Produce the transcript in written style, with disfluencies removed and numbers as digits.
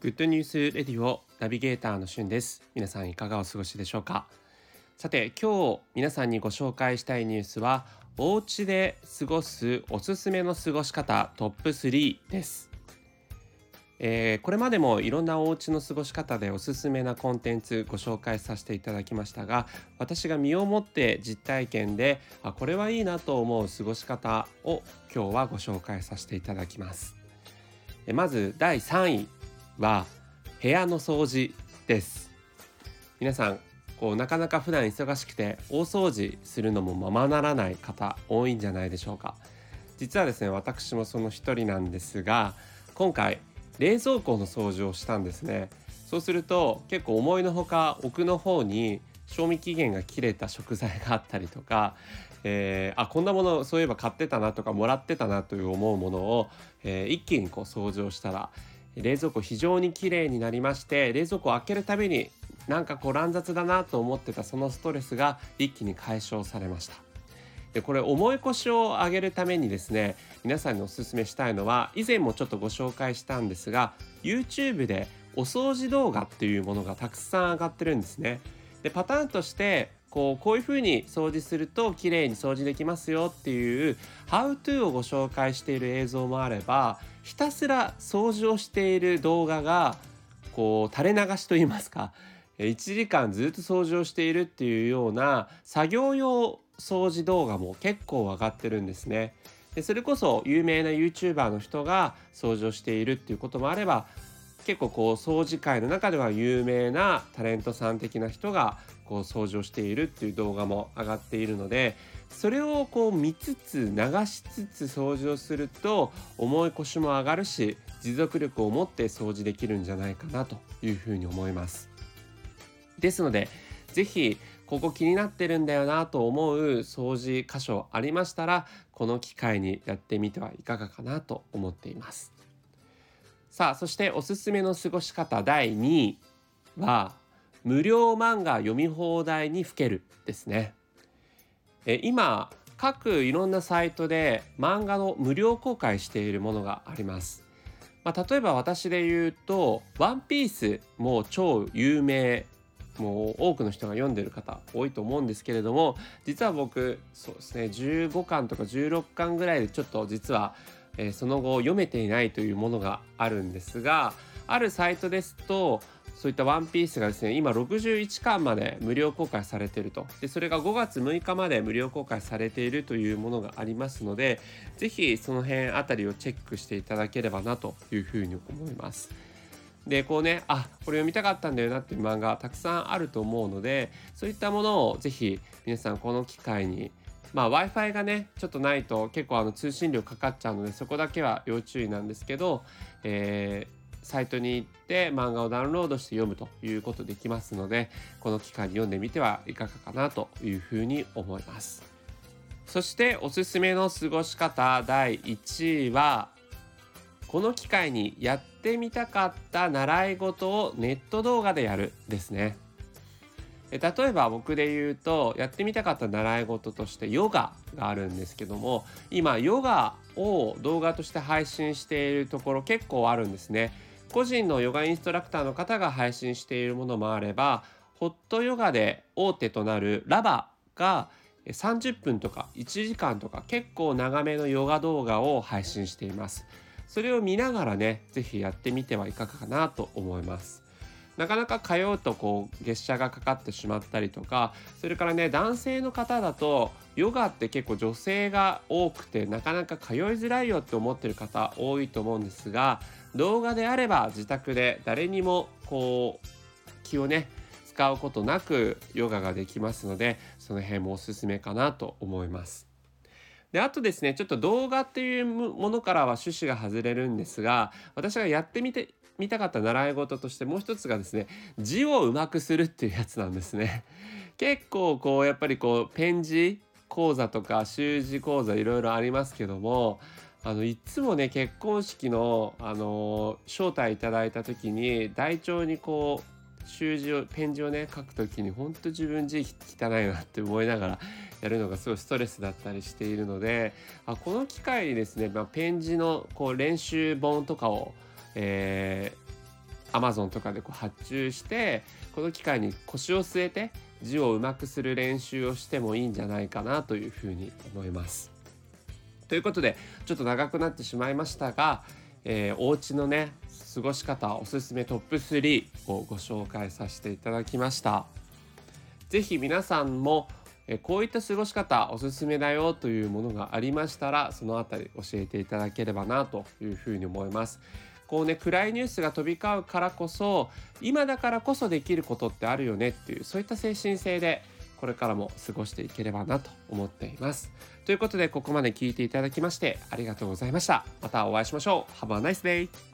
グッドニュースレディオナビゲーターのしゅんです。皆さんいかがお過ごしでしょうか。さて今日皆さんにご紹介したいニュースはお家で過ごすおすすめの過ごし方トップ3です。これまでもいろんなお家の過ごし方でおすすめなコンテンツご紹介させていただきましたが、私が身をもって実体験でこれはいいなと思う過ごし方を今日はご紹介させていただきます。まず第3位は部屋の掃除です。皆さんなかなか普段忙しくて大掃除するのもままならない方多いんじゃないでしょうか。実はですね、私もその一人なんですが、今回冷蔵庫の掃除をしたんですね。そうすると結構思いのほか奥の方に賞味期限が切れた食材があったりとか、こんなものそういえば買ってたなとかもらってたなという思うものを、一気に掃除をしたら冷蔵庫非常に綺麗になりまして、冷蔵庫を開けるたびになんか乱雑だなと思ってたそのストレスが一気に解消されました。でこれ重い腰を上げるためにですね、皆さんにおすすめしたいのは、以前もちょっとご紹介したんですが YouTube でお掃除動画っていうものがたくさん上がってるんですね。でパターンとしてこういう風に掃除すると綺麗に掃除できますよっていう How to をご紹介している映像もあれば、ひたすら掃除をしている動画が垂れ流しといいますか、1時間ずっと掃除をしているっていうような作業用掃除動画も結構上がってるんですね。でそれこそ有名な YouTuber の人が掃除をしているっていうこともあれば、結構掃除界の中では有名なタレントさん的な人が掃除をしているっていう動画も上がっているので、それを見つつ流しつつ掃除をすると重い腰も上がるし、持続力を持って掃除できるんじゃないかなというふうに思います。ですのでぜひ気になってるんだよなと思う掃除箇所ありましたら、この機会にやってみてはいかがかなと思っています。さあそしておすすめの過ごし方第2位は無料漫画読み放題にふけるですね。今各いろんなサイトで漫画の無料公開しているものがあります。例えば私で言うとワンピースも超有名、もう多くの人が読んでる方多いと思うんですけれども、実は僕そうですね15巻とか16巻ぐらいでちょっと実はその後読めていないというものがあるんですが、あるサイトですとそういったワンピースがですね今61巻まで無料公開されていると。でそれが5月6日まで無料公開されているというものがありますので、ぜひその辺あたりをチェックしていただければなというふうに思います。でこれ読みたかったんだよなっていう漫画たくさんあると思うので、そういったものをぜひ皆さんこの機会にWi-Fi がねちょっとないと結構通信量かかっちゃうので、そこだけは要注意なんですけど、サイトに行って漫画をダウンロードして読むということできますので、この機会に読んでみてはいかがかなというふうに思います。そしておすすめの過ごし方第1位は、この機会にやってみたかった習い事をネット動画でやるですね。例えば僕で言うとやってみたかった習い事としてヨガがあるんですけども、今ヨガを動画として配信しているところ結構あるんですね。個人のヨガインストラクターの方が配信しているものもあれば、ホットヨガで大手となるLAVAが30分とか1時間とか結構長めのヨガ動画を配信しています。それを見ながらねぜひやってみてはいかがかなと思います。なかなか通うと月謝がかかってしまったりとか、それからね男性の方だとヨガって結構女性が多くてなかなか通いづらいよって思ってる方多いと思うんですが、動画であれば自宅で誰にも気をね使うことなくヨガができますので、その辺もおすすめかなと思います。であとですね、ちょっと動画っていうものからは趣旨が外れるんですが、私がやってみて見たかった習い事としてもう一つがですね、字をうまくするっていうやつなんですね。結構やっぱりペン字講座とか習字講座いろいろありますけども、いつもね結婚式の、招待いただいた時に台帳に習字をペン字をね書く時に本当自分字汚いなって思いながらやるのがすごいストレスだったりしているので、この機会にですね、ペン字の練習本とかを Amazon とかでこう発注して、この機会に腰を据えて字をうまくする練習をしてもいいんじゃないかなというふうに思います。ということでちょっと長くなってしまいましたが、お家のね過ごし方おすすめトップ3をご紹介させていただきました。ぜひ皆さんもこういった過ごし方おすすめだよというものがありましたら、そのあたり教えていただければなというふうに思います。こうね、暗いニュースが飛び交うからこそ、今だからこそできることってあるよねっていう、そういった精神性でこれからも過ごしていければなと思っています。ということでここまで聞いていただきましてありがとうございました。またお会いしましょう。Have a nice day!